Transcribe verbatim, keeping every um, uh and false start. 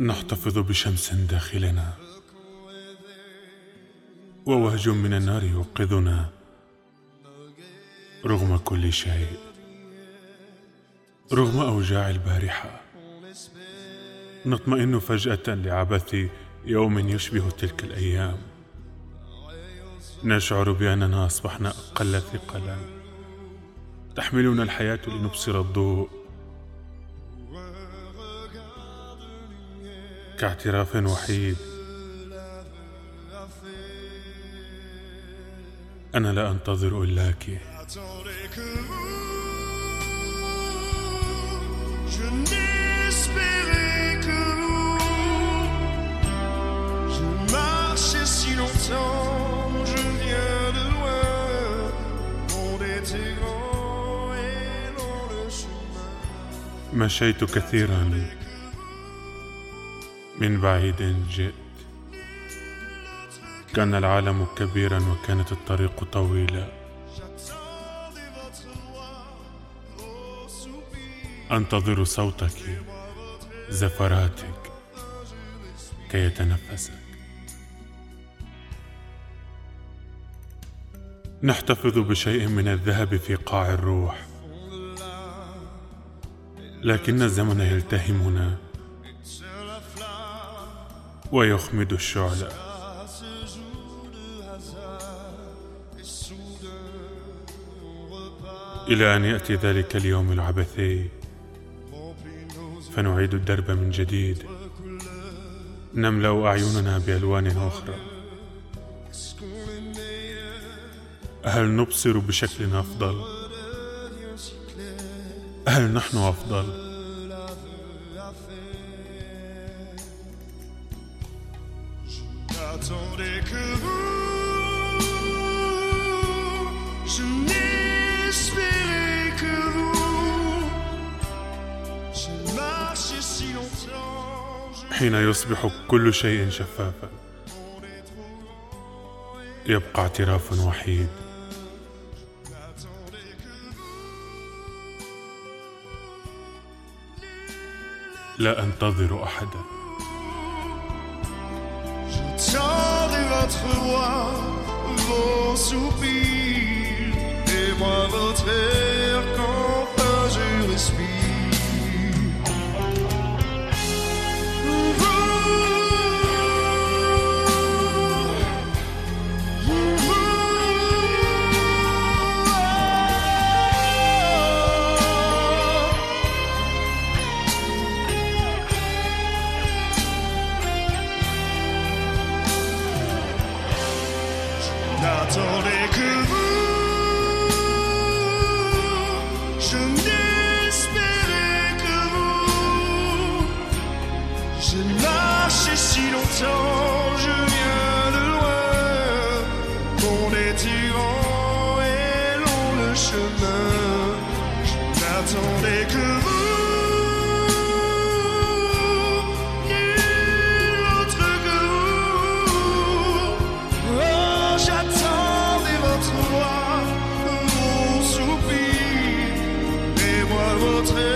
نحتفظ بشمس داخلنا، ووهج من النار يوقظنا رغم كل شيء، رغم أوجاع البارحة. نطمئن فجأة لعبث يوم يشبه تلك الأيام. نشعر بأننا أصبحنا أقل ثقلا، تحملنا الحياة لنبصر الضوء. كاعتراف وحيد، أنا لا أنتظر إلاك. مشيت كثيرا، من بعيد جئت، كان العالم كبيرا وكانت الطريق طويلة. أنتظر صوتك، زفراتك، كي أتنفسك. نحتفظ بشيء من الذهب في قاع الروح، لكن الزمن يلتهمنا ويخمد الشعلة. إلى أن يأتي ذلك اليوم العبثي فنعيد الدرب من جديد، نملأ أعيننا بألوان أخرى. هل نبصر بشكل أفضل؟ هل نحن أفضل؟ حين يصبح كل شيء شفافا، يبقى اعتراف وحيد. لا أنتظر أحدا. N'attendez que vous, je n'espérais que vous. J'ai lâché si longtemps, je viens de loin. On est tyran et l'on le chemin. Je n'attendais que vous. Let's